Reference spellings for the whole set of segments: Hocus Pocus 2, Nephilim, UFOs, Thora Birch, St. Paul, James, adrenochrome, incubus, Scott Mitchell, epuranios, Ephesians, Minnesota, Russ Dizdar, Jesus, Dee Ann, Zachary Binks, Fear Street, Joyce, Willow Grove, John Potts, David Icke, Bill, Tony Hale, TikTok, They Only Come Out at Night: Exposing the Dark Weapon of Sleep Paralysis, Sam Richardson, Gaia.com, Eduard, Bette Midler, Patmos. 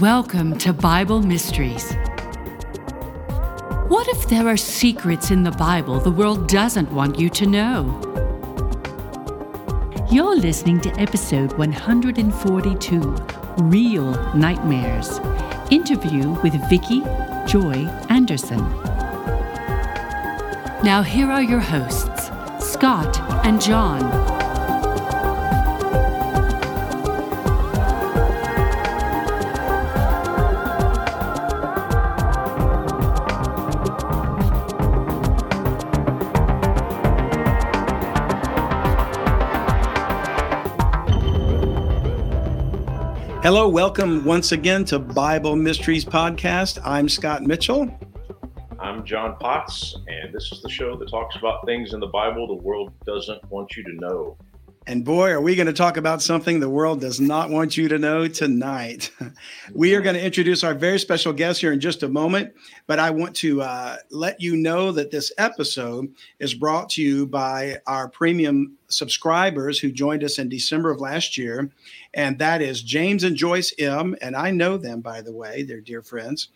Welcome to Bible Mysteries. What if there are secrets in the Bible the world doesn't want you to know? You're listening to episode 142, Real Nightmares. Interview with Vicki Joy Anderson. Now here are your hosts, Scott and John. Hello, welcome once again to Bible Mysteries Podcast. I'm Scott Mitchell. I'm John Potts, and this is the show that talks about things in the Bible the world doesn't want you to know. And boy, are we going to talk about something the world does not want you to know tonight. We are going to introduce our very special guest here in just a moment, but I want to let you know that this episode is brought to you by our premium subscribers who joined us in December of last year, and that is James and Joyce M., and I know them, by the way, they're dear friends,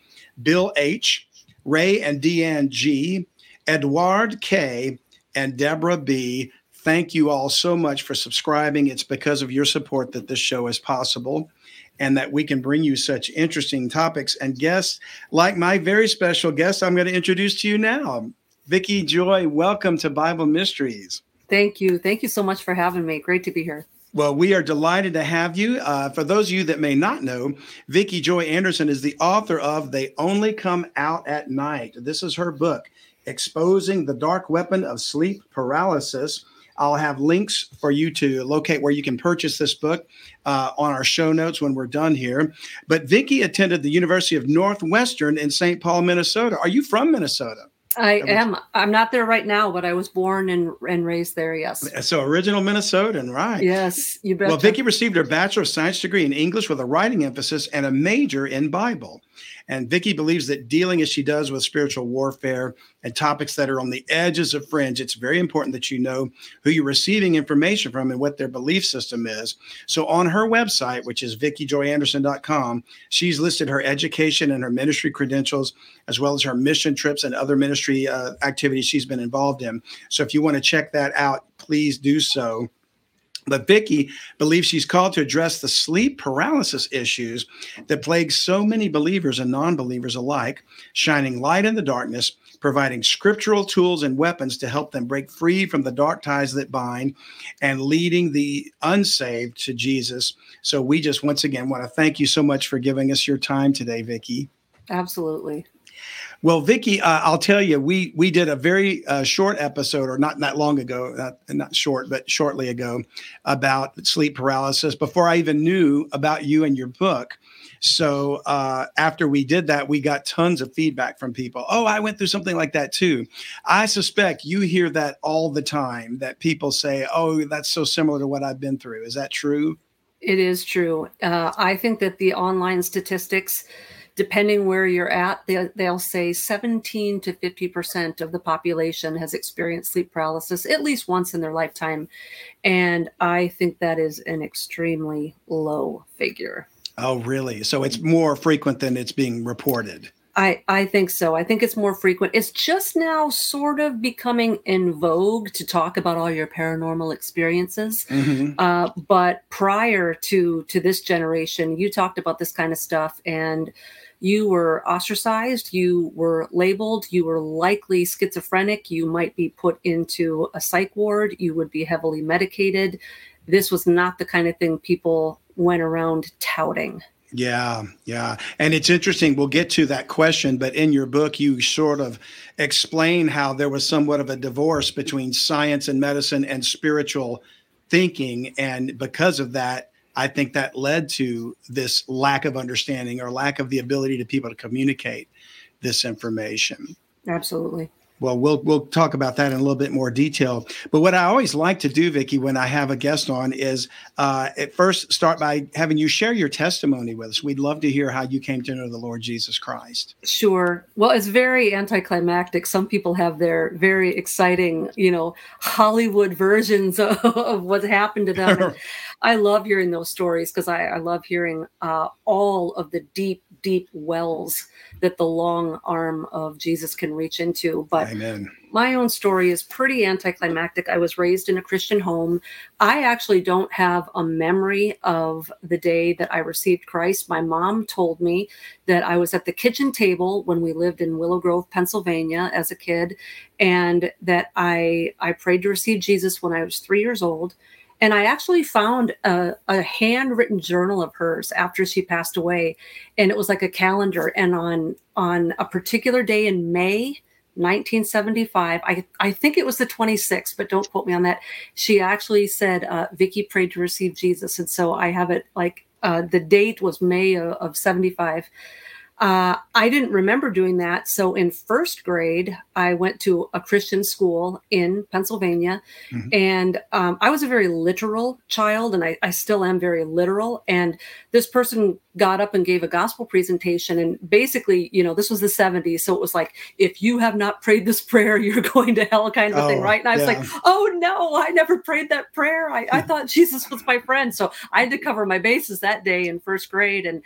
Bill H., Ray and Deanne G., Edward K., and Deborah B. Thank you all so much for subscribing. It's because of your support that this show is possible and that we can bring you such interesting topics and guests like my very special guest I'm going to introduce to you now. Vicki Joy, welcome to Bible Mysteries. Thank you. Thank you so much for having me. Great to be here. Well, we are delighted to have you. For those of you that may not know, Vicki Joy Anderson is the author of They Only Come Out at Night. This is her book, Exposing the Dark Weapon of Sleep Paralysis. I'll have links for you to locate where you can purchase this book on our show notes when we're done here. But Vicki attended the University of Northwestern in St. Paul, Minnesota. Are you from Minnesota? I am. I'm not there right now, but I was born and raised there, yes. So original Minnesotan, right. Yes, you bet. Well, Vicki received her Bachelor of Science degree in English with a writing emphasis and a major in Bible. And Vicki believes that dealing as she does with spiritual warfare and topics that are on the edges of fringe, it's very important that you know who you're receiving information from and what their belief system is. So on her website, which is vickijoyanderson.com, she's listed her education and her ministry credentials, as well as her mission trips and other ministry activities she's been involved in. So if you want to check that out, please do so. But Vicki believes she's called to address the sleep paralysis issues that plague so many believers and non-believers alike, shining light in the darkness, providing scriptural tools and weapons to help them break free from the dark ties that bind, and leading the unsaved to Jesus. So we just, once again, want to thank you so much for giving us your time today, Vicki. Absolutely. Well, Vicki, I'll tell you, we did a very short episode, or not long ago, not short, but shortly ago, about sleep paralysis before I even knew about you and your book. So after we did that, we got tons of feedback from people. Oh, I went through something like that too. I suspect you hear that all the time, that people say, oh, that's so similar to what I've been through. Is that true? It is true. I think that the online statistics, depending where you're at, they'll say 17 to 50% of the population has experienced sleep paralysis at least once in their lifetime. And I think that is an extremely low figure. Oh, really? So it's more frequent than it's being reported. I think so. I think it's more frequent. It's just now sort of becoming in vogue to talk about all your paranormal experiences. Mm-hmm. But prior to this generation, you talked about this kind of stuff and you were ostracized, you were labeled, you were likely schizophrenic, you might be put into a psych ward, you would be heavily medicated. This was not the kind of thing people went around touting. Yeah. And it's interesting. We'll get to that question. But in your book, you sort of explain how there was somewhat of a divorce between science and medicine and spiritual thinking. And because of that, I think that led to this lack of understanding or lack of the ability to people to communicate this information. Absolutely. Well, we'll talk about that in a little bit more detail. But what I always like to do, Vicki, when I have a guest on is at first start by having you share your testimony with us. We'd love to hear how you came to know the Lord Jesus Christ. Sure. Well, it's very anticlimactic. Some people have their very exciting, you know, Hollywood versions of what happened to them. And I love hearing those stories because I love hearing all of the deep, deep wells that the long arm of Jesus can reach into. But Amen. My own story is pretty anticlimactic. I was raised in a Christian home. I actually don't have a memory of the day that I received Christ. My mom told me that I was at the kitchen table when we lived in Willow Grove, Pennsylvania as a kid, and that I prayed to receive Jesus when I was 3 years old. And I actually found a handwritten journal of hers after she passed away. And it was like a calendar. And on a particular day in May 1975, I think it was the 26th, but don't quote me on that. She actually said, Vicki prayed to receive Jesus. And so I have it like the date was May of 75. I didn't remember doing that. So in first grade, I went to a Christian school in Pennsylvania, mm-hmm. and I was a very literal child, and I still am very literal. And this person got up and gave a gospel presentation, and basically, you know, this was the 70s. So it was like, if you have not prayed this prayer, you're going to hell kind of thing, right? And I was like, oh no, I never prayed that prayer. I thought Jesus was my friend. So I had to cover my bases that day in first grade. And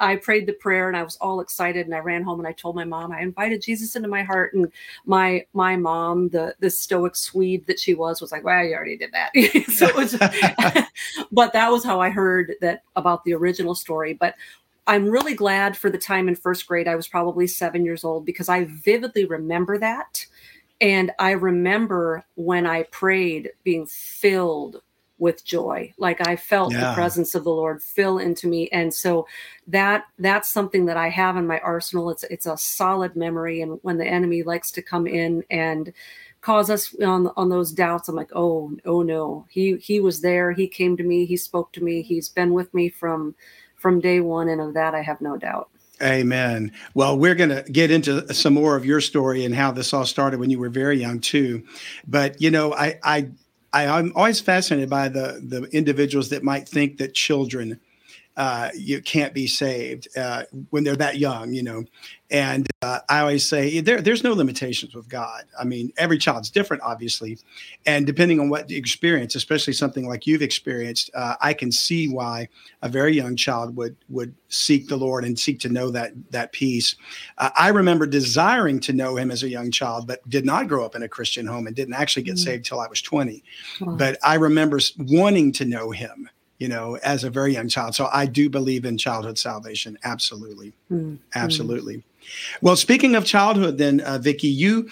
I prayed the prayer, and I was all excited, and I ran home and I told my mom I invited Jesus into my heart. And my mom, the stoic Swede that she was like, well, you already did that. So it was, but that was how I heard that about the original story. But I'm really glad for the time in first grade. I was probably 7 years old, because I vividly remember that, and I remember when I prayed being filled with joy. Like I felt the presence of the Lord fill into me. And so that's something that I have in my arsenal. It's a solid memory. And when the enemy likes to come in and cause us on those doubts, I'm like, oh no, he was there. He came to me. He spoke to me. He's been with me from day one. And of that, I have no doubt. Amen. Well, we're going to get into some more of your story and how this all started when you were very young too. But you know, I'm always fascinated by the individuals that might think that children you can't be saved when they're that young, you know. And I always say there's no limitations with God. I mean, every child's different, obviously. And depending on what the experience, especially something like you've experienced, I can see why a very young child would seek the Lord and seek to know that peace. I remember desiring to know him as a young child, but did not grow up in a Christian home and didn't actually get saved till I was 20. Wow. But I remember wanting to know him, you know, as a very young child. So I do believe in childhood salvation. Absolutely. Mm-hmm. Absolutely. Well, speaking of childhood then, Vicki, you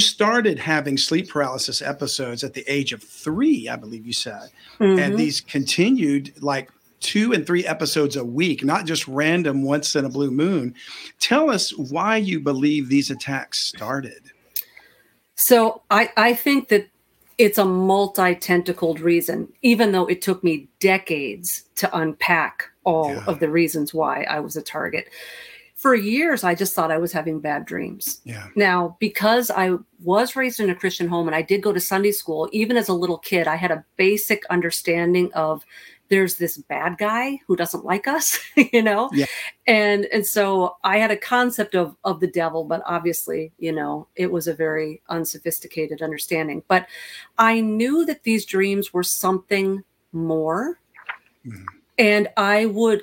started having sleep paralysis episodes at the age of 3, I believe you said. Mm-hmm. And these continued like 2 and 3 episodes a week, not just random once in a blue moon. Tell us why you believe these attacks started. So I think that it's a multi-tentacled reason, even though it took me decades to unpack all of the reasons why I was a target. For years, I just thought I was having bad dreams. Yeah. Now, because I was raised in a Christian home and I did go to Sunday school, even as a little kid, I had a basic understanding of there's this bad guy who doesn't like us, you know? Yeah. And so I had a concept of the devil, but obviously, you know, it was a very unsophisticated understanding. But I knew that these dreams were something more. Mm-hmm. And I would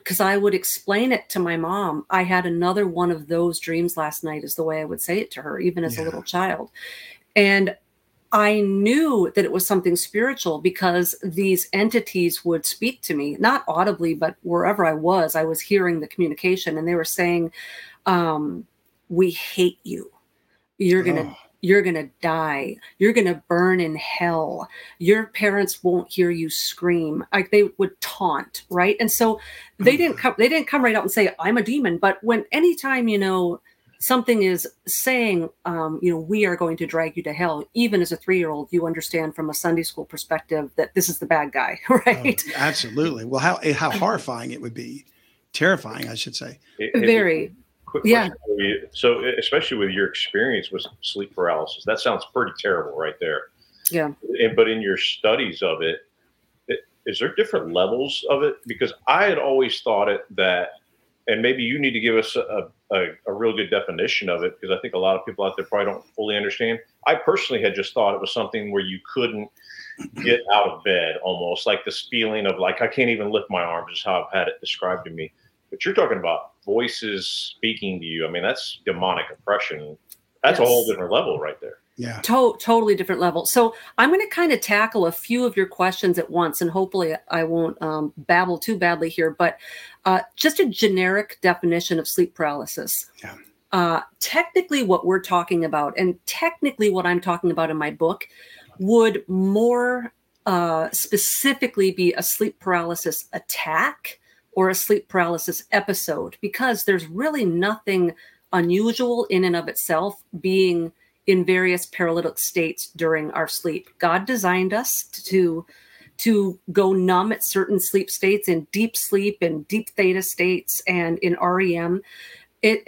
explain it to my mom. I had another one of those dreams last night is the way I would say it to her, even as a little child. And I knew that it was something spiritual because these entities would speak to me, not audibly, but wherever I was hearing the communication, and they were saying, we hate you. You're going to die. You're going to burn in hell. Your parents won't hear you scream. Like they would taunt, right? And so they didn't come right out and say, I'm a demon. But when anytime, you know, something is saying, you know, we are going to drag you to hell. Even as a 3-year-old, you understand from a Sunday school perspective that this is the bad guy, right? Oh, absolutely. Well, how horrifying it would be. Terrifying, I should say. Very. quick question for you. So especially with your experience with sleep paralysis, that sounds pretty terrible right there. Yeah. But in your studies of it, is there different levels of it? Because I had always thought it that, and maybe you need to give us a real good definition of it, because I think a lot of people out there probably don't fully understand. I personally had just thought it was something where you couldn't get out of bed, almost like this feeling of like, I can't even lift my arms is how I've had it described to me. But you're talking about voices speaking to you. I mean, that's demonic oppression. That's a whole different level right there. Yeah, totally different level. So I'm going to kind of tackle a few of your questions at once, and hopefully I won't babble too badly here, but just a generic definition of sleep paralysis. Yeah. Technically what we're talking about, and technically what I'm talking about in my book, would more specifically be a sleep paralysis attack or a sleep paralysis episode, because there's really nothing unusual in and of itself being in various paralytic states during our sleep. God designed us to go numb at certain sleep states, in deep sleep and deep theta states and in REM,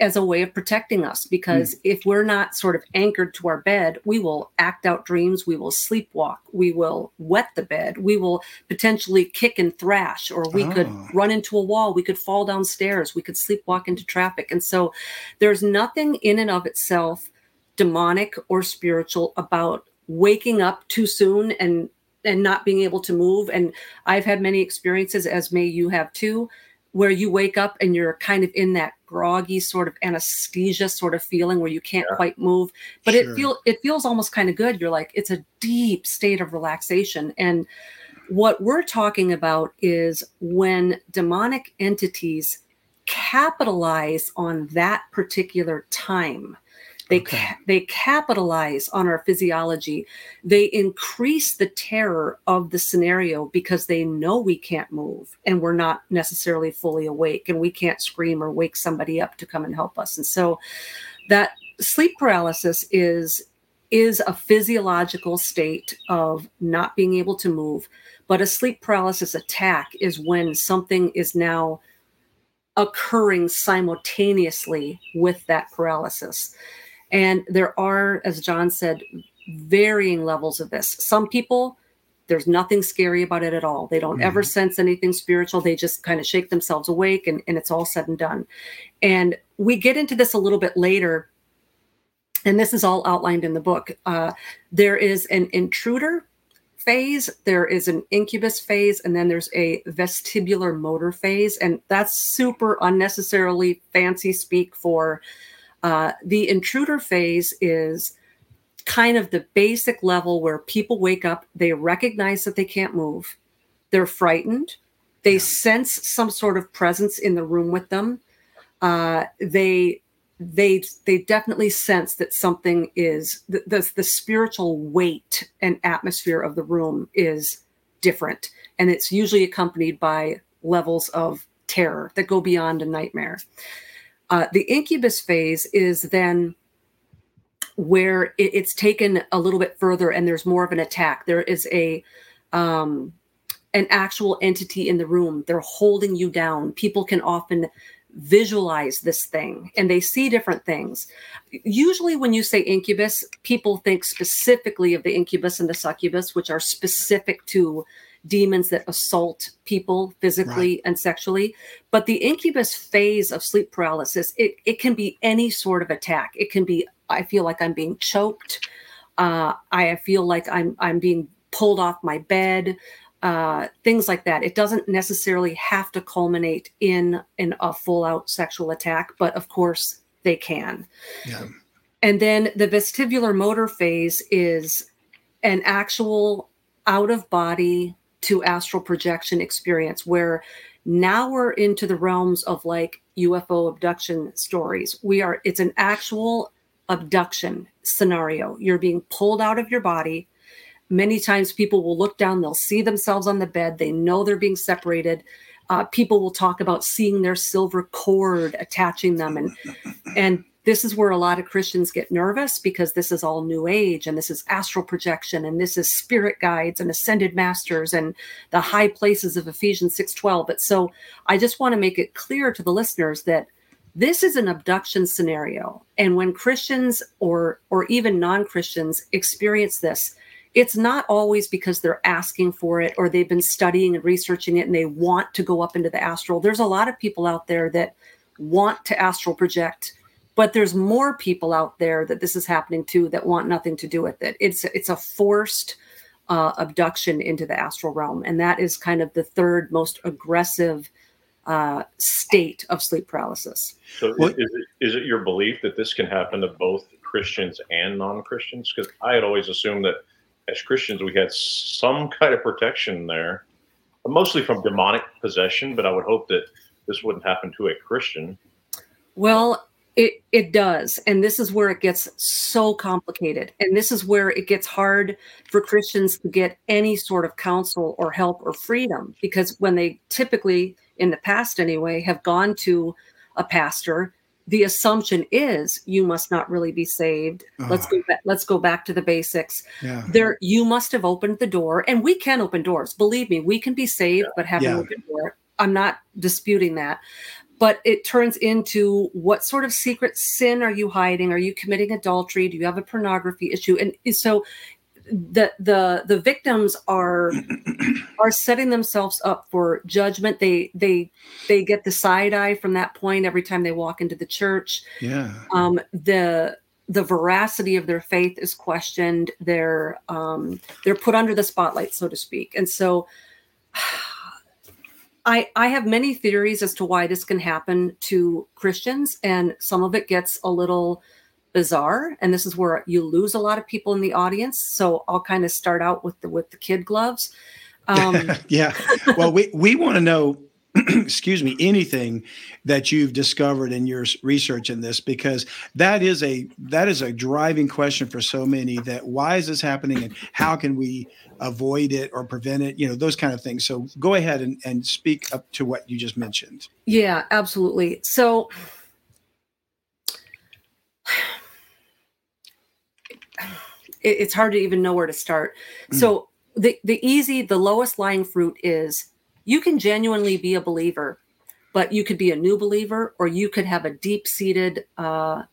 as a way of protecting us. Because if we're not sort of anchored to our bed, we will act out dreams, we will sleepwalk, we will wet the bed, we will potentially kick and thrash, or we could run into a wall, we could fall downstairs, we could sleepwalk into traffic. And so there's nothing in and of itself demonic or spiritual about waking up too soon and not being able to move. And I've had many experiences, as may you have too, where you wake up and you're kind of in that groggy sort of anesthesia sort of feeling where you can't quite move, but it feels almost kind of good. You're like, it's a deep state of relaxation. And what we're talking about is when demonic entities capitalize on that particular time. They capitalize on our physiology. They increase the terror of the scenario because they know we can't move and we're not necessarily fully awake, and we can't scream or wake somebody up to come and help us. And so that sleep paralysis is a physiological state of not being able to move. But a sleep paralysis attack is when something is now occurring simultaneously with that paralysis. And there are, as John said, varying levels of this. Some people, there's nothing scary about it at all. They don't ever sense anything spiritual. They just kind of shake themselves awake, and it's all said and done. And we get into this a little bit later, and this is all outlined in the book. There is an intruder phase, there is an incubus phase, and then there's a vestibular motor phase. And that's super unnecessarily fancy speak for the intruder phase is kind of the basic level where people wake up, they recognize that they can't move, they're frightened, they sense some sort of presence in the room with them. They definitely sense that something is, the spiritual weight and atmosphere of the room is different. And it's usually accompanied by levels of terror that go beyond a nightmare. The incubus phase is then where it's taken a little bit further, and there's more of an attack. There is an actual entity in the room. They're holding you down. People can often visualize this thing, and they see different things. Usually when you say incubus, people think specifically of the incubus and the succubus, which are specific to demons that assault people physically and sexually. But the incubus phase of sleep paralysis, it can be any sort of attack. It can be, I feel like I'm being choked. I feel like I'm being pulled off my bed. Things like that. It doesn't necessarily have to culminate in a full-out sexual attack, but of course they can. Yeah. And then the vestibular motor phase is an actual out-of-body to astral projection experience where now we're into the realms of like UFO abduction stories. It's an actual abduction scenario. You're being pulled out of your body. Many times people will look down, they'll see themselves on the bed. They know they're being separated. People will talk about seeing their silver cord attaching them. And this is where a lot of Christians get nervous, because this is all new age, and this is astral projection, and this is spirit guides and ascended masters and the high places of Ephesians 6:12. But so I just want to make it clear to the listeners that This is an abduction scenario. And when Christians or even non-Christians experience this, it's not always because they're asking for it or they've been studying and researching it and they want to go up into the astral. There's a lot of people out there that want to astral project, but there's more people out there that this is happening to that want nothing to do with it. It's a forced abduction into the astral realm. And that is kind of the third most aggressive state of sleep paralysis. So is it your belief that this can happen to both Christians and non-Christians? Because I had always assumed that as Christians, we had some kind of protection there, mostly from demonic possession, but I would hope that this wouldn't happen to a Christian. Well, it does. And this is where it gets so complicated. And this is where it gets hard for Christians to get any sort of counsel or help or freedom, because when they typically, in the past anyway, have gone to a pastor, the assumption is you must not really be saved. Let's go back to the basics. Yeah. There, you must have opened the door, and we can open doors. Believe me, we can be saved, but have an open door. I'm not disputing that. But it turns into, what sort of secret sin are you hiding? Are you committing adultery? Do you have a pornography issue? And so the victims are setting themselves up for judgment. They get the side eye from that point every time they walk into the church. Yeah. The veracity of their faith is questioned. They're put under the spotlight, so to speak. And so I have many theories as to why this can happen to Christians, and some of it gets a little bizarre. And this is where you lose a lot of people in the audience. So I'll kind of start out with the kid gloves. Yeah. Well, we want to know, excuse me, anything that you've discovered in your research in this, because that is a driving question for so many, that why is this happening and how can we avoid it or prevent it, those kind of things. So go ahead and speak up to what you just mentioned. Yeah, absolutely. So it's hard to even know where to start. So the lowest lying fruit is, you can genuinely be a believer, but you could be a new believer, or you could have a deep-seated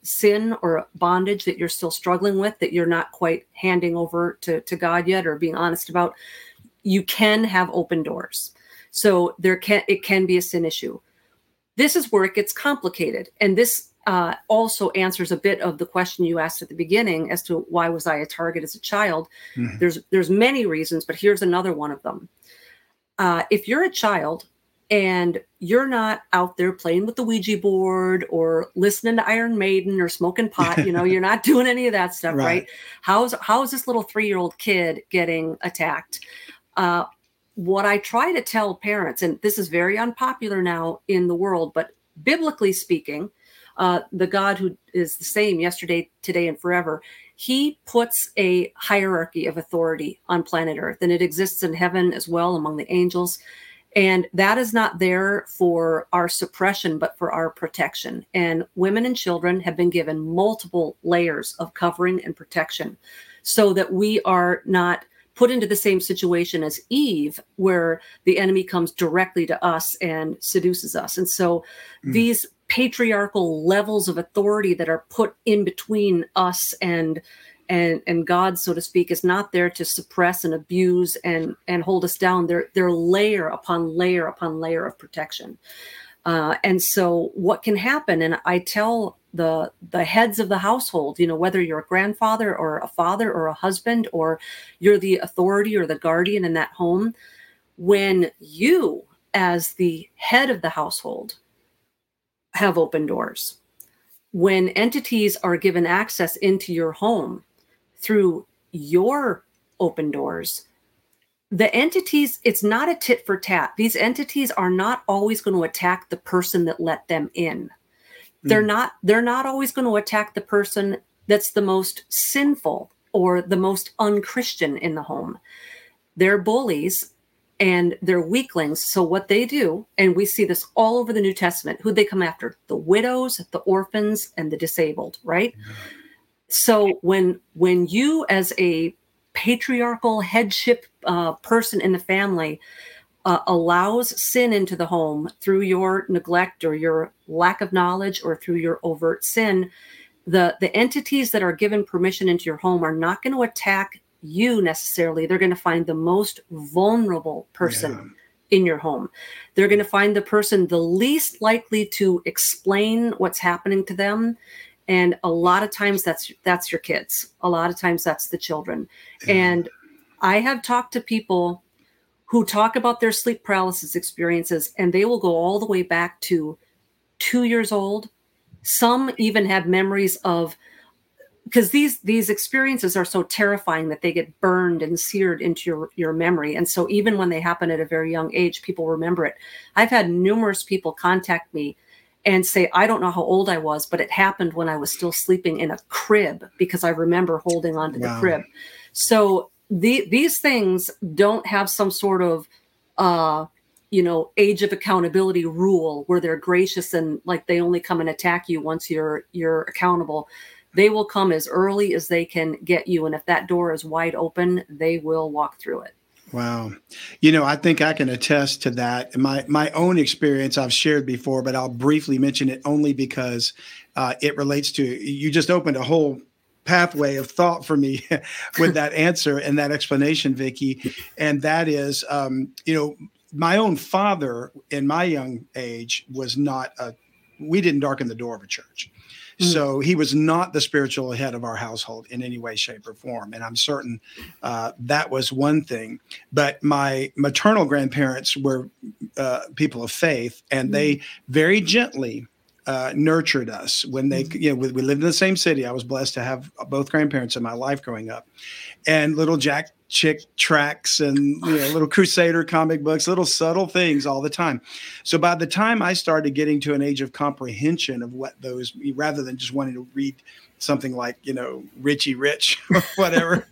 sin or bondage that you're still struggling with, that you're not quite handing over to God yet or being honest about. You can have open doors. So it can be a sin issue. This is where it gets complicated. And this also answers a bit of the question you asked at the beginning as to why was I a target as a child. Mm-hmm. There's many reasons, but here's another one of them. If you're a child and you're not out there playing with the Ouija board or listening to Iron Maiden or smoking pot, you're not doing any of that stuff, right? How's this little 3-year-old kid getting attacked? What I try to tell parents, and this is very unpopular now in the world, but biblically speaking, the God who is the same yesterday, today, and forever, he puts a hierarchy of authority on planet Earth, and it exists in heaven as well among the angels. And that is not there for our suppression, but for our protection. And women and children have been given multiple layers of covering and protection so that we are not put into the same situation as Eve, where the enemy comes directly to us and seduces us. And so these patriarchal levels of authority that are put in between us and God, so to speak, is not there to suppress and abuse and hold us down. They're layer upon layer upon layer of protection. And so what can happen, and I tell the heads of the household, whether you're a grandfather or a father or a husband, or you're the authority or the guardian in that home, when you, as the head of the household, have open doors, when entities are given access into your home through your open doors, the entities, it's not a tit for tat. These entities are not always going to attack the person that let them in. They're not always going to attack the person that's the most sinful or the most unchristian in the home. They're bullies and they're weaklings. So what they do, and we see this all over the New Testament, who'd they come after? The widows, the orphans, and the disabled, right? Yeah. So when you, as a patriarchal headship person in the family, allows sin into the home through your neglect or your lack of knowledge or through your overt sin, the entities that are given permission into your home are not going to attack you necessarily. They're going to find the most vulnerable person in your home. They're going to find the person the least likely to explain what's happening to them. And a lot of times that's your kids. A lot of times that's the children. Yeah. And I have talked to people who talk about their sleep paralysis experiences, and they will go all the way back to 2 years old. Some even have memories of, because these experiences are so terrifying that they get burned and seared into your memory. And so even when they happen at a very young age, people remember it. I've had numerous people contact me and say, I don't know how old I was, but it happened when I was still sleeping in a crib because I remember holding onto the crib. So these things don't have some sort of, age of accountability rule where they're gracious and like they only come and attack you once you're accountable. They will come as early as they can get you. And if that door is wide open, they will walk through it. Wow. You know, I think I can attest to that. My own experience I've shared before, but I'll briefly mention it only because it relates to, you just opened a whole pathway of thought for me with that answer and that explanation, Vicki. And that is, my own father in my young age was we didn't darken the door of a church. So he was not the spiritual head of our household in any way, shape, or form. And I'm certain that was one thing. But my maternal grandparents were people of faith, and they very gently nurtured us when they, we lived in the same city. I was blessed to have both grandparents in my life growing up. And little Jack Chick tracks and little Crusader comic books, little subtle things all the time. So by the time I started getting to an age of comprehension of what those, rather than just wanting to read something like, Richie Rich or whatever,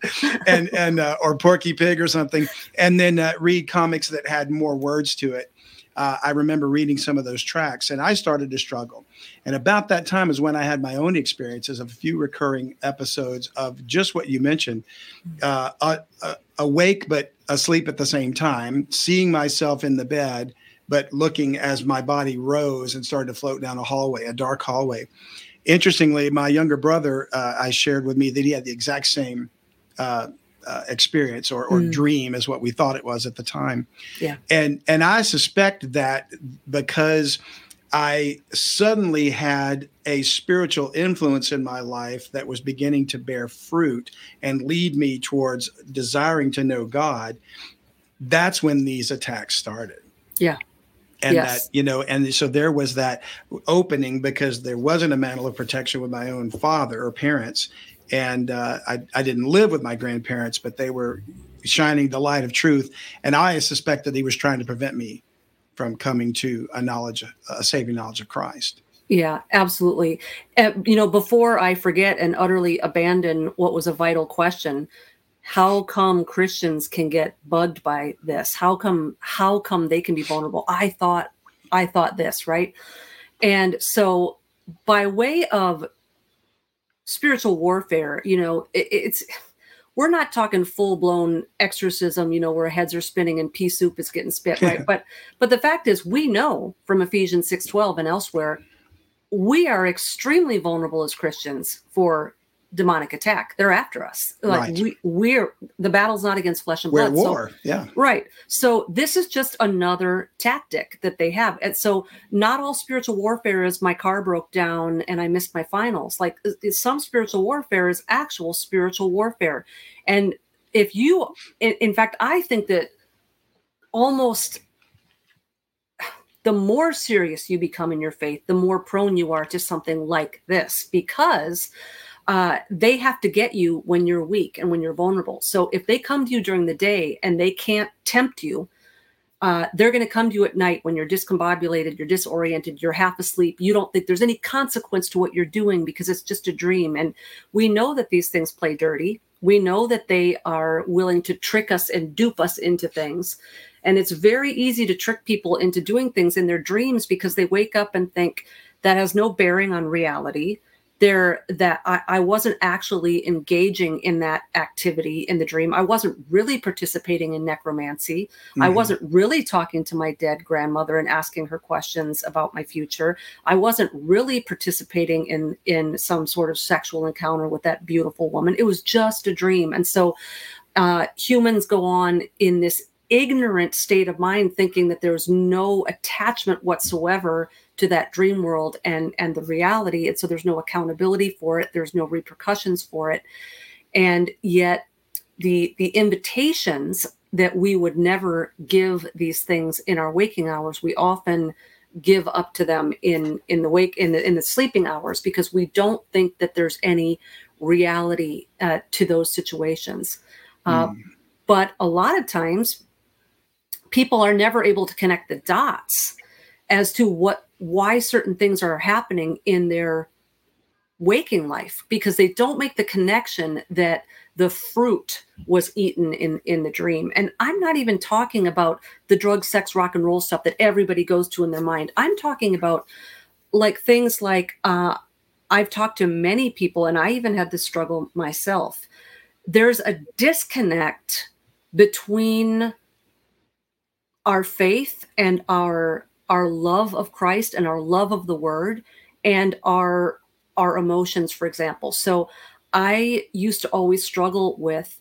or Porky Pig or something, and then read comics that had more words to it. I remember reading some of those tracks and I started to struggle. And about that time is when I had my own experiences of a few recurring episodes of just what you mentioned, awake but asleep at the same time, seeing myself in the bed, but looking as my body rose and started to float down a dark hallway. Interestingly, my younger brother, I shared with me that he had the exact same experience or dream is what we thought it was at the time. Yeah. And I suspect that because I suddenly had a spiritual influence in my life that was beginning to bear fruit and lead me towards desiring to know God, that's when these attacks started. Yeah. And that, and so there was that opening because there wasn't a mantle of protection with my own father or parents. And I didn't live with my grandparents, but they were shining the light of truth. And I suspect that he was trying to prevent me from coming to a saving knowledge of Christ. Yeah, absolutely. Before I forget and utterly abandon what was a vital question, how come Christians can get bugged by this? How come they can be vulnerable? I thought this, right? And so by way of spiritual warfare, we're not talking full blown exorcism, where heads are spinning and pea soup is getting spit, right? But the fact is, we know from Ephesians 6:12 and elsewhere, we are extremely vulnerable as Christians for demonic attack. They're after us. Like right. We're the battle's not against flesh and blood. We're at war. So, right. So this is just another tactic that they have. And so not all spiritual warfare is my car broke down and I missed my finals. Like some spiritual warfare is actual spiritual warfare. And if you, in fact, I think that almost the more serious you become in your faith, the more prone you are to something like this, because they have to get you when you're weak and when you're vulnerable. So if they come to you during the day and they can't tempt you, they're going to come to you at night when you're discombobulated, you're disoriented, you're half asleep. You don't think there's any consequence to what you're doing because it's just a dream. And we know that these things play dirty. We know that they are willing to trick us and dupe us into things. And it's very easy to trick people into doing things in their dreams because they wake up and think that has no bearing on reality. there that I wasn't actually engaging in that activity in the dream. I wasn't really participating in necromancy. Mm-hmm. I wasn't really talking to my dead grandmother and asking her questions about my future. I wasn't really participating in some sort of sexual encounter with that beautiful woman. It was just a dream. And so humans go on in this ignorant state of mind, thinking that there's no attachment whatsoever to that dream world and the reality. And so there's no accountability for it. There's no repercussions for it. And yet the invitations that we would never give these things in our waking hours, we often give up to them in the sleeping hours, because we don't think that there's any reality to those situations. But a lot of times people are never able to connect the dots as to why certain things are happening in their waking life, because they don't make the connection that the fruit was eaten in the dream. And I'm not even talking about the drug, sex, rock and roll stuff that everybody goes to in their mind. I'm talking about like things like I've talked to many people, and I even had this struggle myself. There's a disconnect between our faith and our love of Christ and our love of the word and our emotions, for example. So I used to always struggle with,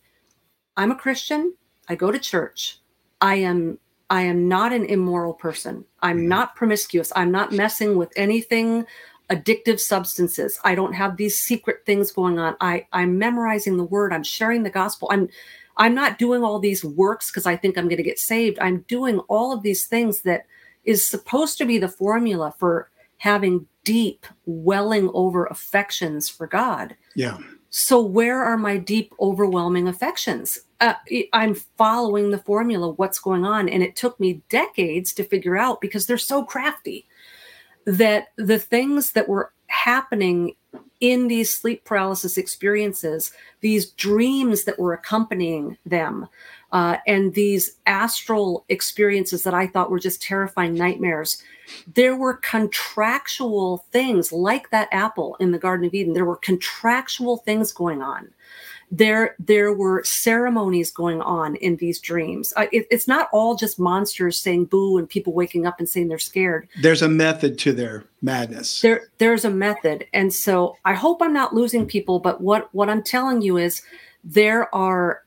I'm a Christian. I go to church. I am not an immoral person. I'm not promiscuous. I'm not messing with anything, addictive substances. I don't have these secret things going on. I'm memorizing the word. I'm sharing the gospel. I'm not doing all these works because I think I'm going to get saved. I'm doing all of these things that is supposed to be the formula for having deep, welling over affections for God. Yeah. So where are my deep, overwhelming affections? I'm following the formula, what's going on. And it took me decades to figure out, because they're so crafty, that the things that were happening in these sleep paralysis experiences, these dreams that were accompanying them, and these astral experiences that I thought were just terrifying nightmares, there were contractual things, like that apple in the Garden of Eden. There were contractual things going on. There were ceremonies going on in these dreams. It's not all just monsters saying boo and people waking up and saying they're scared. There's a method to their madness. There's a method. And so I hope I'm not losing people, but what I'm telling you is there are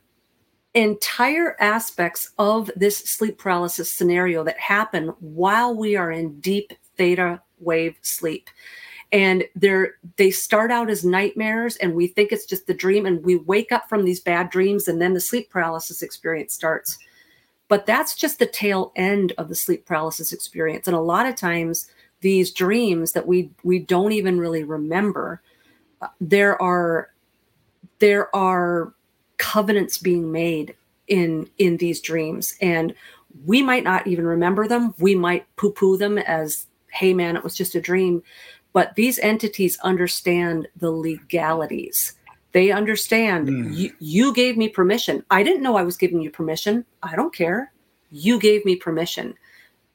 entire aspects of this sleep paralysis scenario that happen while we are in deep theta wave sleep. And they start out as nightmares, and we think it's just the dream, and we wake up from these bad dreams, and then the sleep paralysis experience starts. But that's just the tail end of the sleep paralysis experience. And a lot of times these dreams that we don't even really remember, there are covenants being made in these dreams. And we might not even remember them. We might poo-poo them as, hey man, it was just a dream. But these entities understand the legalities. They understand, you gave me permission. I didn't know I was giving you permission. I don't care. You gave me permission.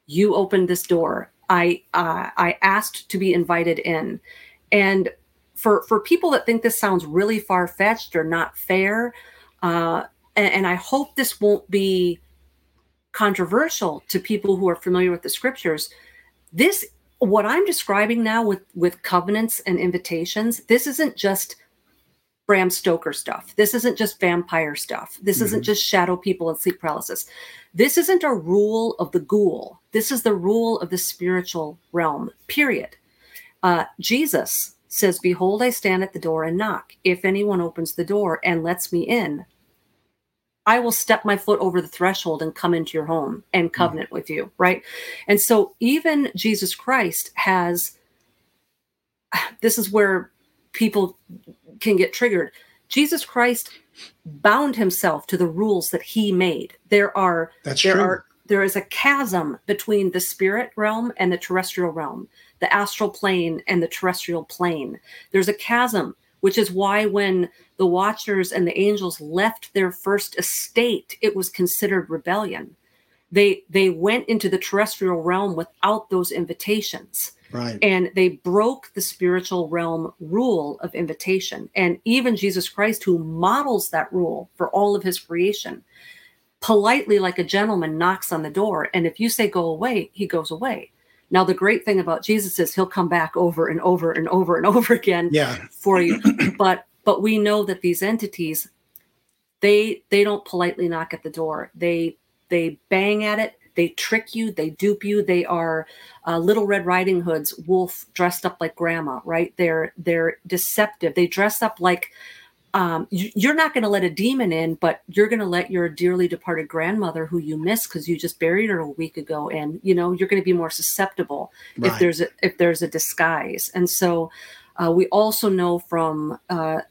You opened this door. I asked to be invited in. And for people that think this sounds really far-fetched or not fair, and I hope this won't be controversial to people who are familiar with the scriptures, what I'm describing now with covenants and invitations, this isn't just Bram Stoker stuff. This isn't just vampire stuff. This isn't just shadow people and sleep paralysis. This isn't a rule of the ghoul. This is the rule of the spiritual realm, period. Jesus says, behold, I stand at the door and knock. If anyone opens the door and lets me in, I will step my foot over the threshold and come into your home and covenant with you, right? And so even Jesus Christ has, this is where people can get triggered. Jesus Christ bound himself to the rules that he made. There is a chasm between the spirit realm and the terrestrial realm, the astral plane and the terrestrial plane. There's a chasm, which is why when the Watchers and the angels left their first estate, it was considered rebellion. They went into the terrestrial realm without those invitations. Right. And they broke the spiritual realm rule of invitation. And even Jesus Christ, who models that rule for all of his creation, politely, like a gentleman, knocks on the door. And if you say, go away, he goes away. Now, the great thing about Jesus is he'll come back over and over and over and over again for you. But we know that these entities, they don't politely knock at the door. They bang at it. They trick you. They dupe you. They are Little Red Riding Hood's wolf dressed up like grandma, right? They're deceptive. They dress up like you're not going to let a demon in, but you're going to let your dearly departed grandmother who you miss because you just buried her a week ago. And, you know, you're going to be more susceptible if there's a disguise. And so we also know from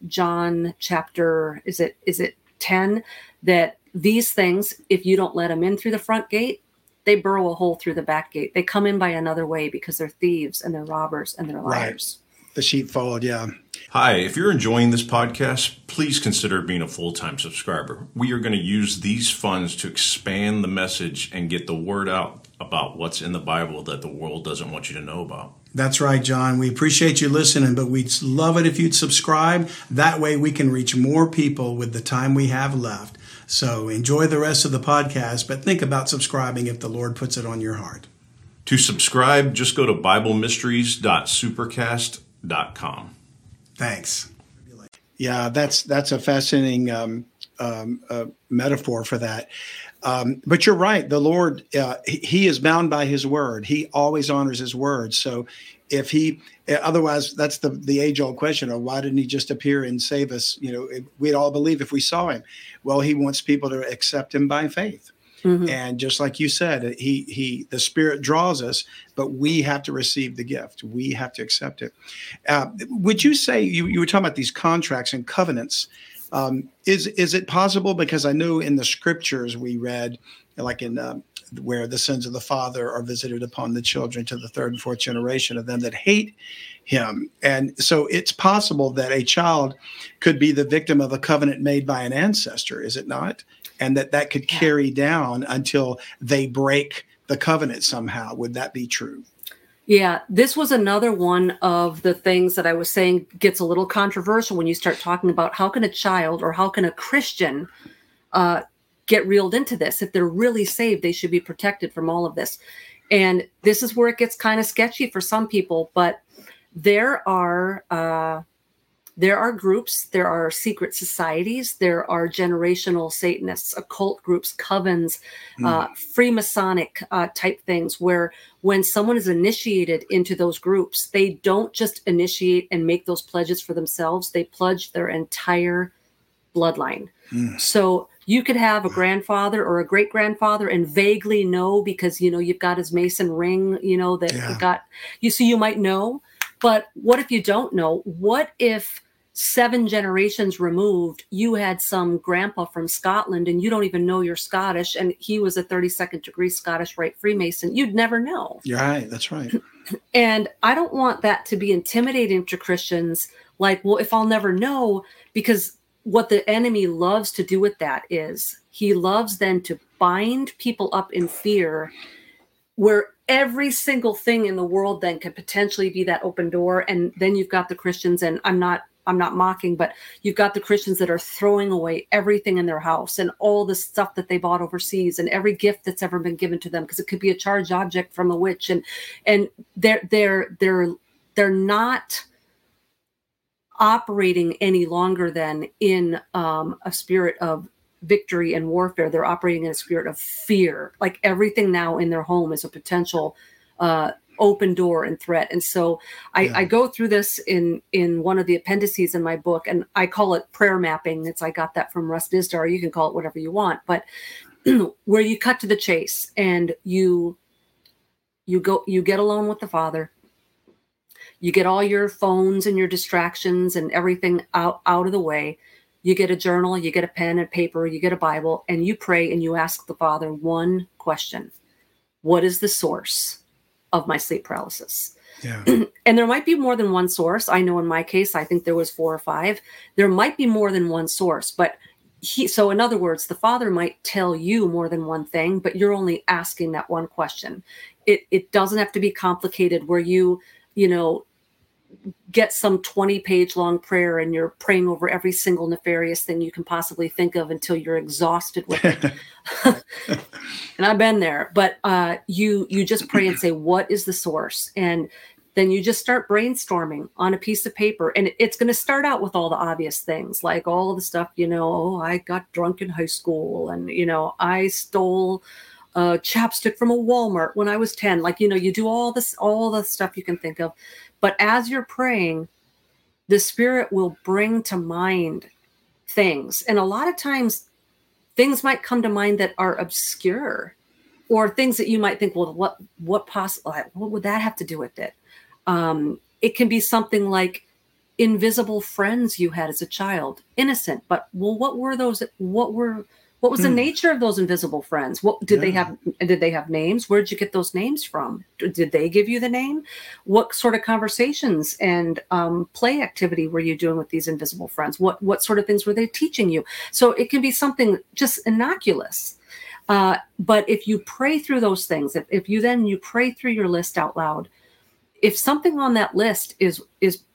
John chapter, is it 10, that these things, if you don't let them in through the front gate, they burrow a hole through the back gate. They come in by another way because they're thieves and they're robbers and they're liars. Right. The sheepfold, yeah. Hi, if you're enjoying this podcast, please consider being a full-time subscriber. We are going to use these funds to expand the message and get the word out about what's in the Bible that the world doesn't want you to know about. That's right, John. We appreciate you listening, but we'd love it if you'd subscribe. That way we can reach more people with the time we have left. So enjoy the rest of the podcast, but think about subscribing if the Lord puts it on your heart. To subscribe, just go to BibleMysteries.supercast.com. Thanks. Yeah, that's a fascinating metaphor for that. But you're right. The Lord, he is bound by his word. He always honors his word. So if he, otherwise, that's the age old question of why didn't he just appear and save us? You know, we'd all believe if we saw him. Well, he wants people to accept him by faith. Mm-hmm. And just like you said, he the Spirit draws us, but we have to receive the gift. We have to accept it. Would you say you were talking about these contracts and covenants? Is it possible? Because I know in the scriptures we read, like in where the sins of the father are visited upon the children to the third and fourth generation of them that hate him. And so it's possible that a child could be the victim of a covenant made by an ancestor, is it not? And that could carry down until they break the covenant somehow. Would that be true? Yeah, this was another one of the things that I was saying gets a little controversial when you start talking about how can a child or how can a Christian get reeled into this? If they're really saved, they should be protected from all of this. And this is where it gets kind of sketchy for some people, but there are groups, there are secret societies, there are generational Satanists, occult groups, covens, Freemasonic type things, where when someone is initiated into those groups, they don't just initiate and make those pledges for themselves. They pledge their entire bloodline. Mm. So you could have a grandfather or a great grandfather and vaguely know because, you know, you've got his Mason ring, you know, that you got, you see, you might know. But what if you don't know? What if 7 generations removed, you had some grandpa from Scotland and you don't even know you're Scottish, and he was a 32nd degree Scottish Rite Freemason? You'd never know. Right, that's right. And I don't want that to be intimidating to Christians, like, well, if I'll never know, because what the enemy loves to do with that is he loves then to bind people up in fear where every single thing in the world then could potentially be that open door. And then you've got the Christians, and I'm not mocking, but you've got the Christians that are throwing away everything in their house and all the stuff that they bought overseas and every gift that's ever been given to them, because it could be a charged object from a witch. And they're not operating any longer than in a spirit of victory and warfare. They're operating in a spirit of fear. Like everything now in their home is a potential open door and threat. And so I go through this in one of the appendices in my book, and I call it prayer mapping. I got that from Russ Dizdar. You can call it whatever you want, but where you cut to the chase and you get alone with the Father. You get all your phones and your distractions and everything out of the way. You get a journal, you get a pen and paper, you get a Bible, and you pray and you ask the Father one question. What is the source of my sleep paralysis? Yeah. And there might be more than one source. I know in my case, I think there was 4 or 5. There might be more than one source, but so in other words, the Father might tell you more than one thing, but you're only asking that one question. It doesn't have to be complicated where you get some 20-page long prayer and you're praying over every single nefarious thing you can possibly think of until you're exhausted with it. And I've been there, but you just pray and say, what is the source? And then you just start brainstorming on a piece of paper. And it's going to start out with all the obvious things, like all the stuff, I got drunk in high school and, I stole chapstick from a Walmart when I was 10. You do all the stuff you can think of. But as you're praying, the Spirit will bring to mind things. And a lot of times things might come to mind that are obscure or things that you might think, well, what would that have to do with it? It can be something like invisible friends you had as a child, innocent, but what were those? What was the nature of those invisible friends? Did they have names? Where'd you get those names from? Did they give you the name? What sort of conversations and play activity were you doing with these invisible friends? What sort of things were they teaching you? So it can be something just innocuous. But if you pray through those things, if you pray through your list out loud, if something on that list is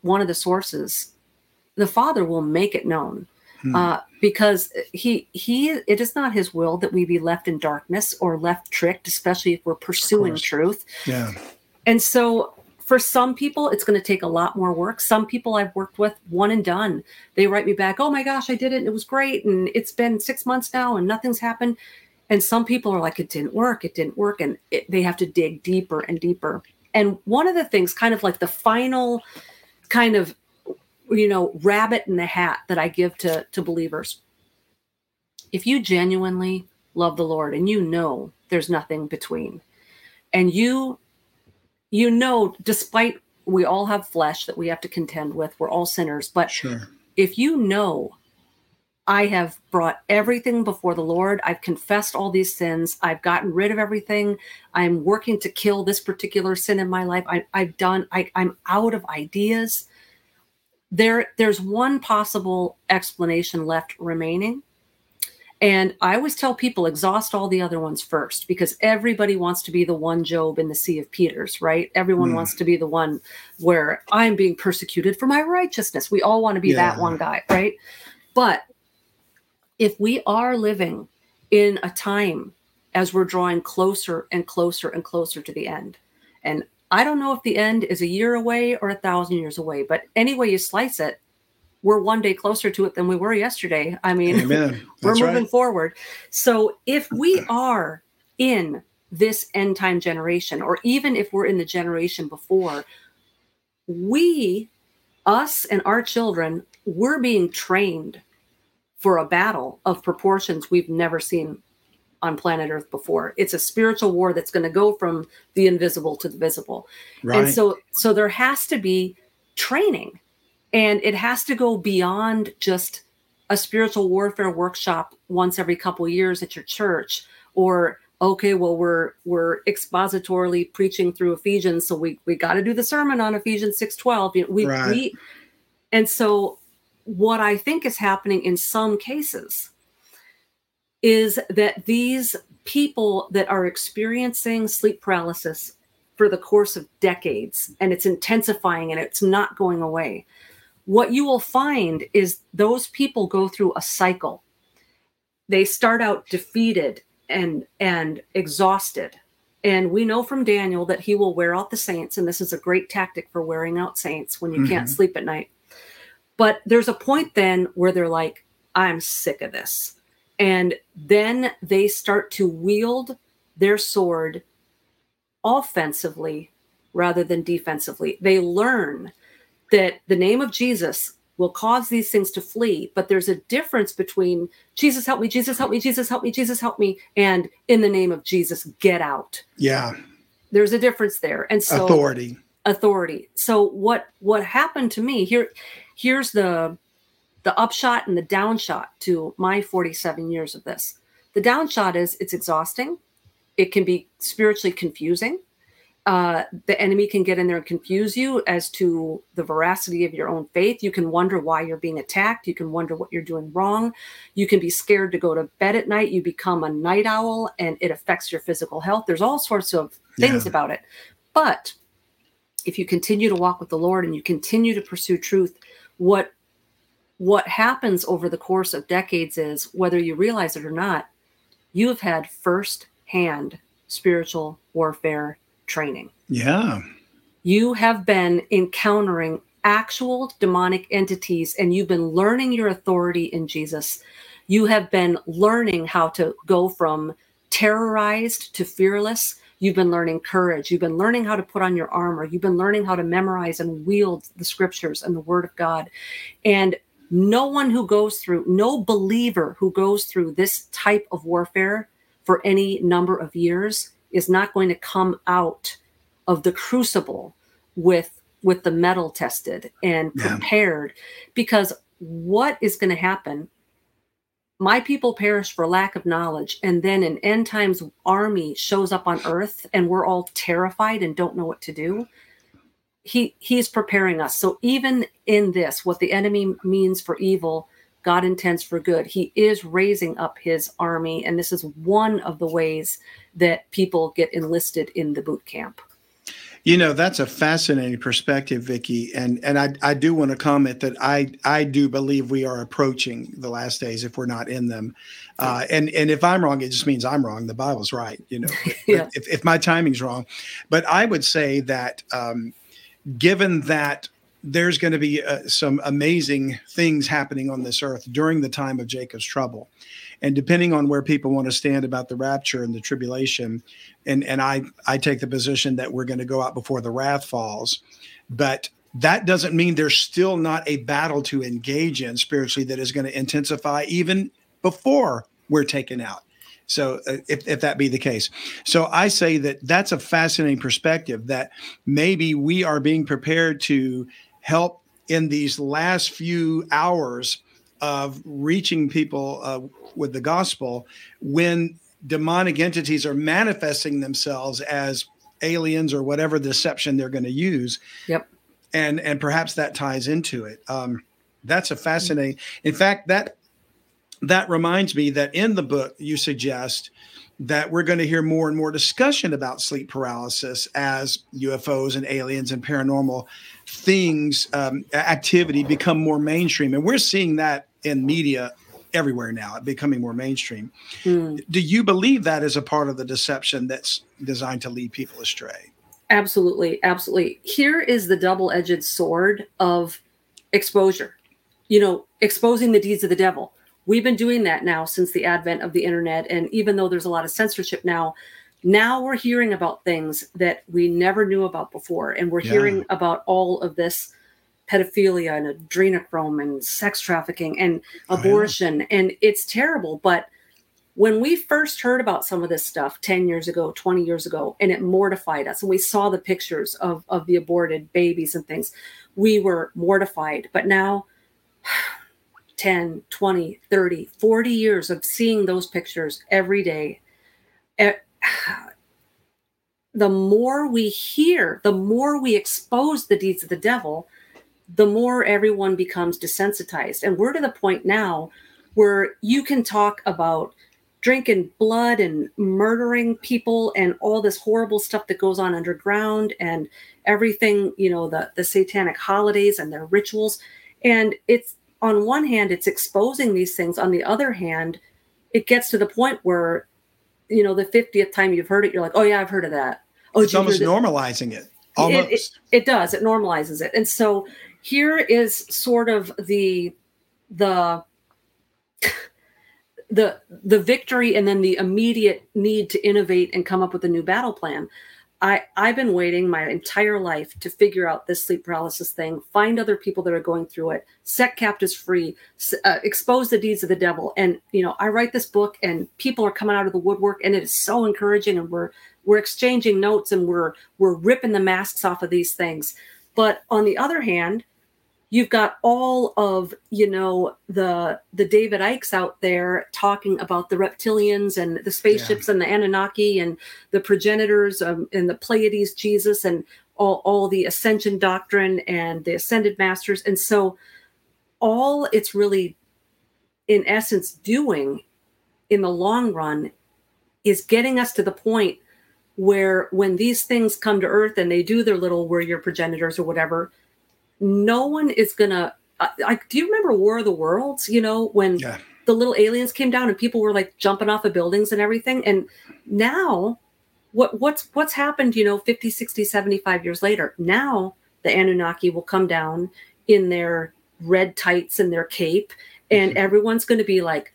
one of the sources, the Father will make it known, because it is not His will that we be left in darkness or left tricked, especially if we're pursuing truth. Yeah. And so for some people, it's going to take a lot more work. Some people I've worked with, one and done, they write me back, oh my gosh, I did it and it was great. And it's been 6 months now and nothing's happened. And some people are like, it didn't work. And they have to dig deeper and deeper. And one of the things, kind of like the final kind of, rabbit in the hat that I give to believers, if you genuinely love the Lord and there's nothing between, and despite we all have flesh that we have to contend with, we're all sinners, but if I have brought everything before the Lord. I've confessed all these sins. I've gotten rid of everything. I'm working to kill this particular sin in my life. I'm out of ideas. There's one possible explanation left remaining. And I always tell people, exhaust all the other ones first, because everybody wants to be the one Job in the sea of Peters, right? Everyone wants to be the one where I'm being persecuted for my righteousness. We all want to be that one guy, right? But if we are living in a time as we're drawing closer and closer and closer to the end, and I don't know if the end is a year away or 1,000 years away, but any way you slice it, we're one day closer to it than we were yesterday. I mean, we're moving forward. So if we are in this end time generation, or even if we're in the generation before, us and our children, we're being trained for a battle of proportions we've never seen on planet Earth before. It's a spiritual war that's going to go from the invisible to the visible. Right. And so there has to be training, and it has to go beyond just a spiritual warfare workshop once every couple of years at your church, or, okay, well, we're expositorily preaching through Ephesians. So we got to do the sermon on Ephesians 6:12. And so what I think is happening in some cases is that these people that are experiencing sleep paralysis for the course of decades, and it's intensifying and it's not going away, what you will find is those people go through a cycle. They start out defeated and exhausted. And we know from Daniel that he will wear out the saints. And this is a great tactic for wearing out saints when you can't sleep at night. But there's a point then where they're like, I'm sick of this. And then they start to wield their sword offensively rather than defensively. They learn that the name of Jesus will cause these things to flee. But there's a difference between Jesus, help me, Jesus, help me, Jesus, help me, Jesus, help me, and in the name of Jesus, get out. Yeah. There's a difference there. And so authority. So what happened to me here? Here's the upshot and the downshot to my 47 years of this. The downshot is it's exhausting. It can be spiritually confusing. The enemy can get in there and confuse you as to the veracity of your own faith. You can wonder why you're being attacked. You can wonder what you're doing wrong. You can be scared to go to bed at night. You become a night owl and it affects your physical health. There's all sorts of things about it. But if you continue to walk with the Lord and you continue to pursue truth, what happens over the course of decades is, whether you realize it or not, you have had first-hand spiritual warfare training. Yeah. You have been encountering actual demonic entities and you've been learning your authority in Jesus. You have been learning how to go from terrorized to fearless. You've been learning courage. You've been learning how to put on your armor. You've been learning how to memorize and wield the scriptures and the word of God. And no believer who goes through this type of warfare for any number of years is not going to come out of the crucible with the metal tested and prepared. Because what is going to happen? My people perish for lack of knowledge. And then an end times army shows up on earth and we're all terrified and don't know what to do. He's preparing us. So even in this, what the enemy means for evil, God intends for good. He is raising up his army. And this is one of the ways that people get enlisted in the boot camp. You know, that's a fascinating perspective, Vicki. And I do want to comment that I do believe we are approaching the last days if we're not in them. And if I'm wrong, it just means I'm wrong. The Bible's right, you know, but if my timing's wrong. But I would say that given that there's going to be some amazing things happening on this earth during the time of Jacob's trouble. And depending on where people want to stand about the rapture and the tribulation, and I take the position that we're going to go out before the wrath falls, but that doesn't mean there's still not a battle to engage in spiritually that is going to intensify even before we're taken out. So if that be the case. So I say that that's a fascinating perspective, that maybe we are being prepared to help in these last few hours of reaching people with the gospel when demonic entities are manifesting themselves as aliens or whatever deception they're going to use. Yep. And perhaps that ties into it. That's a fascinating. In fact, that reminds me that in the book, you suggest that we're going to hear more and more discussion about sleep paralysis as UFOs and aliens and paranormal things, activity become more mainstream. And we're seeing that in media everywhere now, becoming more mainstream. Mm. Do you believe that is a part of the deception that's designed to lead people astray? Absolutely. Absolutely. Here is the double-edged sword of exposure, you know, exposing the deeds of the devil. We've been doing that now since the advent of the internet. And even though there's a lot of censorship now we're hearing about things that we never knew about before. And we're hearing about all of this pedophilia and adrenochrome and sex trafficking and abortion. And it's terrible. But when we first heard about some of this stuff 10 years ago, 20 years ago, and it mortified us, and we saw the pictures of the aborted babies and things, we were mortified. But now 10, 20, 30, 40 years of seeing those pictures every day. The more we hear, the more we expose the deeds of the devil, the more everyone becomes desensitized. And we're to the point now where you can talk about drinking blood and murdering people and all this horrible stuff that goes on underground and everything, you know, the satanic holidays and their rituals. And it's, on one hand, it's exposing these things. On the other hand, it gets to the point where, you know, the 50th time you've heard it, you're like, oh, yeah, I've heard of that. Oh, it's almost normalizing it. Almost. It does. It normalizes it. And so here is sort of the victory and then the immediate need to innovate and come up with a new battle plan. I've been waiting my entire life to figure out this sleep paralysis thing, find other people that are going through it, set captives free, expose the deeds of the devil. And, you know, I write this book and people are coming out of the woodwork and it is so encouraging. And we're exchanging notes and we're ripping the masks off of these things. But on the other hand, You've got all of, the David Ickes out there talking about the reptilians and the spaceships and the Anunnaki and the progenitors and the Pleiades, Jesus, and all the ascension doctrine and the ascended masters. And so all it's really, in essence, doing in the long run is getting us to the point where when these things come to earth and they do their little, we're your progenitors or whatever, no one is going to, do you remember War of the Worlds, when the little aliens came down and people were like jumping off of buildings and everything. And now what's happened, 50, 60, 75 years later, now the Anunnaki will come down in their red tights and their cape and everyone's going to be like,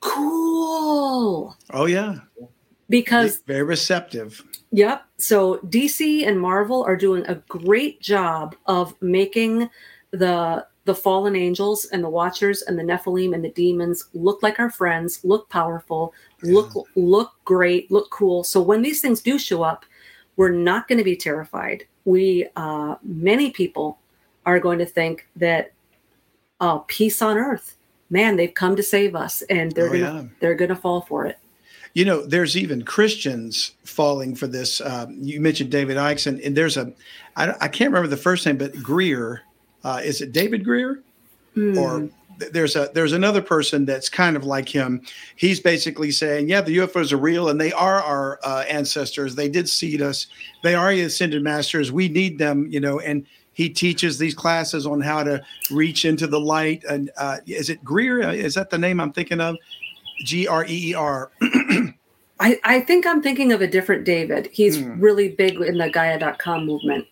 cool. Oh yeah. Because very receptive. Yep. So DC and Marvel are doing a great job of making the fallen angels and the Watchers and the Nephilim and the demons look like our friends, look powerful, look great, look cool. So when these things do show up, we're not going to be terrified. We many people are going to think that peace on earth, man, they've come to save us, and they're going to fall for it. There's even Christians falling for this. You mentioned David Icke, and there's I can't remember the first name, but Greer. Is it David Greer? Or there's another person that's kind of like him. He's basically saying, the UFOs are real, and they are our ancestors. They did seed us. They are the ascended masters. We need them, and he teaches these classes on how to reach into the light. And is it Greer? Is that the name I'm thinking of? Greer. I think I'm thinking of a different David. He's really big in the Gaia.com movement.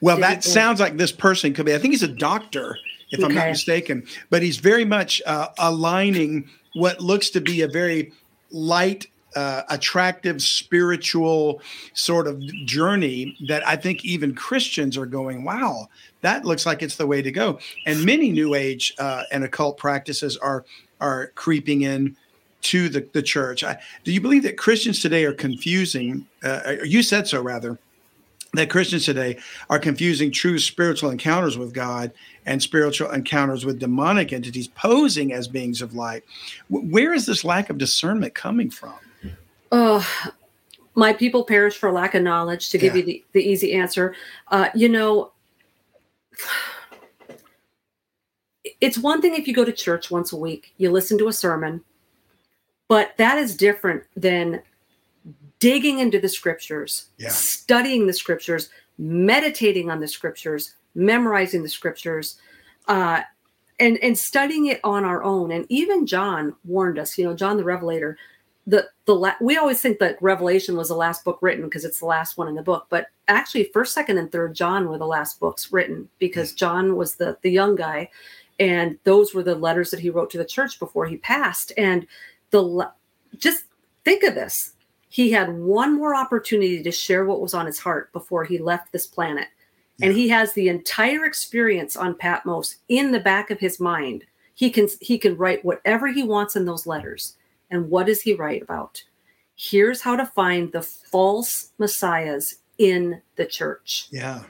Well, David that sounds like this person could be. I think he's a doctor, if I'm not mistaken. But he's very much aligning what looks to be a very light, attractive, spiritual sort of journey that I think even Christians are going, wow, that looks like it's the way to go. And many New Age and occult practices are creeping in to the church. Do you believe that Christians today are confusing, you said so rather, that Christians today are confusing true spiritual encounters with God and spiritual encounters with demonic entities posing as beings of light? Where is this lack of discernment coming from? My people perish for lack of knowledge, to give you the easy answer. It's one thing if you go to church once a week, you listen to a sermon, but that is different than digging into the scriptures, studying the scriptures, meditating on the scriptures, memorizing the scriptures, and studying it on our own. And even John warned us, John the Revelator, we always think that Revelation was the last book written because it's the last one in the book, but actually 1st, 2nd, and 3rd John were the last books written, because John was the young guy, and those were the letters that he wrote to the church before he passed. And just think of this. He had one more opportunity to share what was on his heart before he left this planet. Yeah. And he has the entire experience on Patmos in the back of his mind. He can write whatever he wants in those letters. And what does he write about? Here's how to find the false messiahs in the church. Yeah.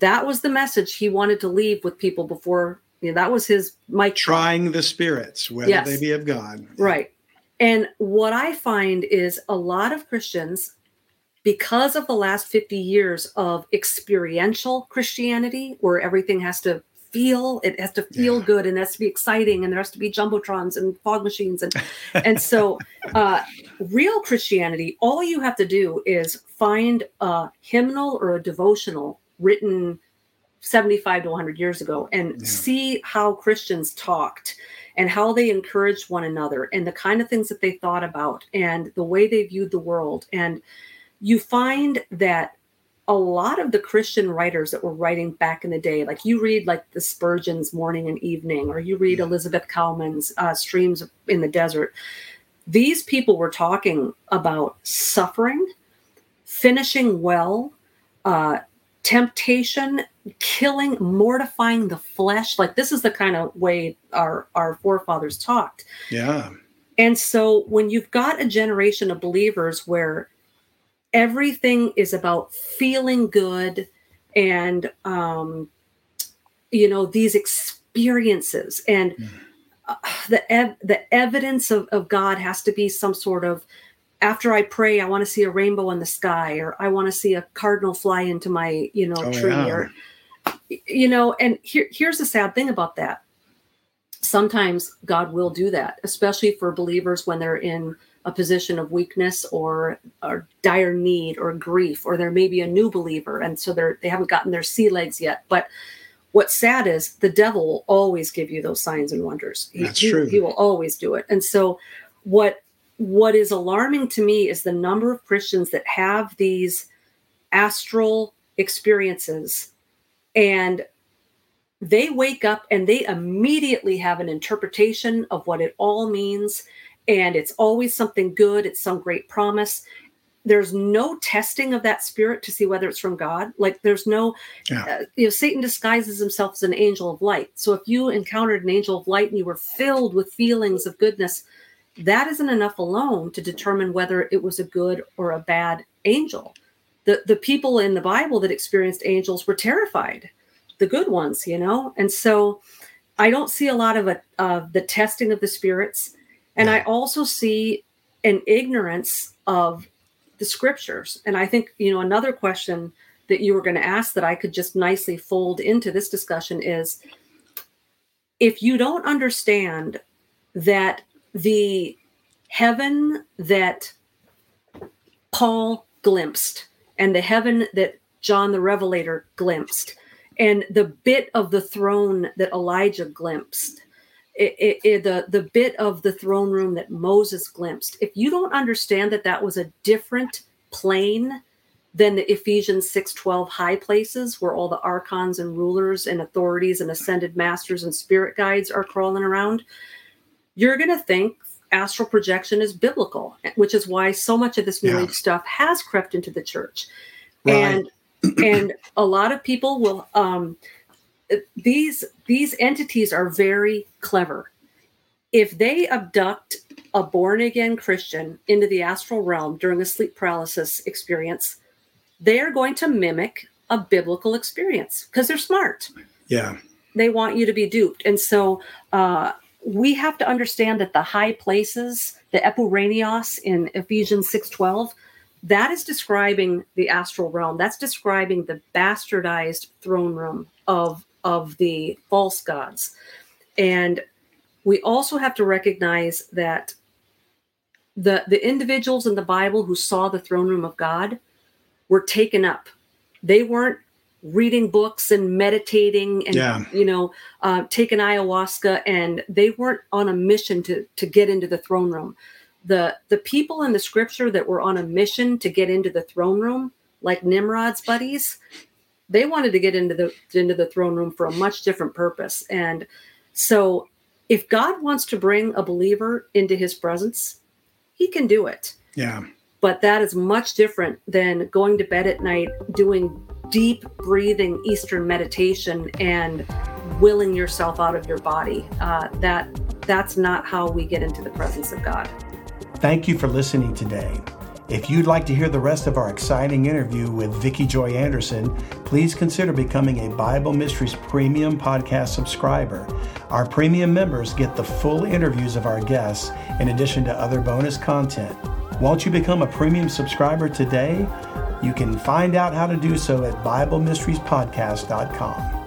That was the message he wanted to leave with people before. That was his trying the spirits, whether they be of God. Right. And what I find is a lot of Christians, because of the last 50 years of experiential Christianity, where everything has to feel, it has to feel good, and it has to be exciting, and there has to be jumbotrons and fog machines. And so real Christianity, all you have to do is find a hymnal or a devotional written 75 to 100 years ago and see how Christians talked and how they encouraged one another and the kind of things that they thought about and the way they viewed the world. And you find that a lot of the Christian writers that were writing back in the day, like you read like the Spurgeon's Morning and Evening, or you read Elizabeth Cowman's Streams in the Desert. These people were talking about suffering, finishing well, temptation, killing, mortifying the flesh. Like this is the kind of way our forefathers talked. Yeah. And so when you've got a generation of believers where everything is about feeling good and you know, these experiences, and the evidence of God has to be some sort of, after I pray, I want to see a rainbow in the sky, or I want to see a cardinal fly into my, you know, tree, or, you know, and here's the sad thing about that. Sometimes God will do that, especially for believers when they're in a position of weakness or dire need or grief, or there may be a new believer. And so they haven't gotten their sea legs yet. But what's sad is the devil will always give you those signs and wonders. That's true. He will always do it. And so what is alarming to me is the number of Christians that have these astral experiences, and they wake up and they immediately have an interpretation of what it all means. And it's always something good. It's some great promise. There's no testing of that spirit to see whether it's from God. Like there's no, you know, Satan disguises himself as an angel of light. So if you encountered an angel of light and you were filled with feelings of goodness, that isn't enough alone to determine whether it was a good or a bad angel. The people in the Bible that experienced angels were terrified, the good ones, you know? And so I don't see a lot of the testing of the spirits. And I also see an ignorance of the scriptures. And I think, you know, another question that you were going to ask that I could just nicely fold into this discussion is, if you don't understand that the heaven that Paul glimpsed and the heaven that John the Revelator glimpsed and the bit of the throne that Elijah glimpsed, the bit of the throne room that Moses glimpsed, if you don't understand that that was a different plane than the Ephesians 6:12 high places where all the archons and rulers and authorities and ascended masters and spirit guides are crawling around, you're going to think astral projection is biblical, which is why so much of this New Age stuff has crept into the church. Right. And a lot of people will... These entities are very clever. If they abduct a born-again Christian into the astral realm during a sleep paralysis experience, they are going to mimic a biblical experience because they're smart. Yeah. They want you to be duped. And so we have to understand that the high places, the epuranios in Ephesians 6:12, that is describing the astral realm. That's describing the bastardized throne room of the false gods. And we also have to recognize that the individuals in the Bible who saw the throne room of God were taken up. They weren't reading books and meditating and, you know, taking ayahuasca, and they weren't on a mission to get into the throne room. The people in the scripture that were on a mission to get into the throne room, like Nimrod's buddies, they wanted to get into the throne room for a much different purpose. And so if God wants to bring a believer into his presence, he can do it. Yeah. But that is much different than going to bed at night, doing deep breathing Eastern meditation and willing yourself out of your body. That's not how we get into the presence of God. Thank you for listening today. If you'd like to hear the rest of our exciting interview with Vicki Joy Anderson, please consider becoming a Bible Mysteries Premium Podcast subscriber. Our premium members get the full interviews of our guests in addition to other bonus content. Won't you become a premium subscriber today? You can find out how to do so at BibleMysteriesPodcast.com.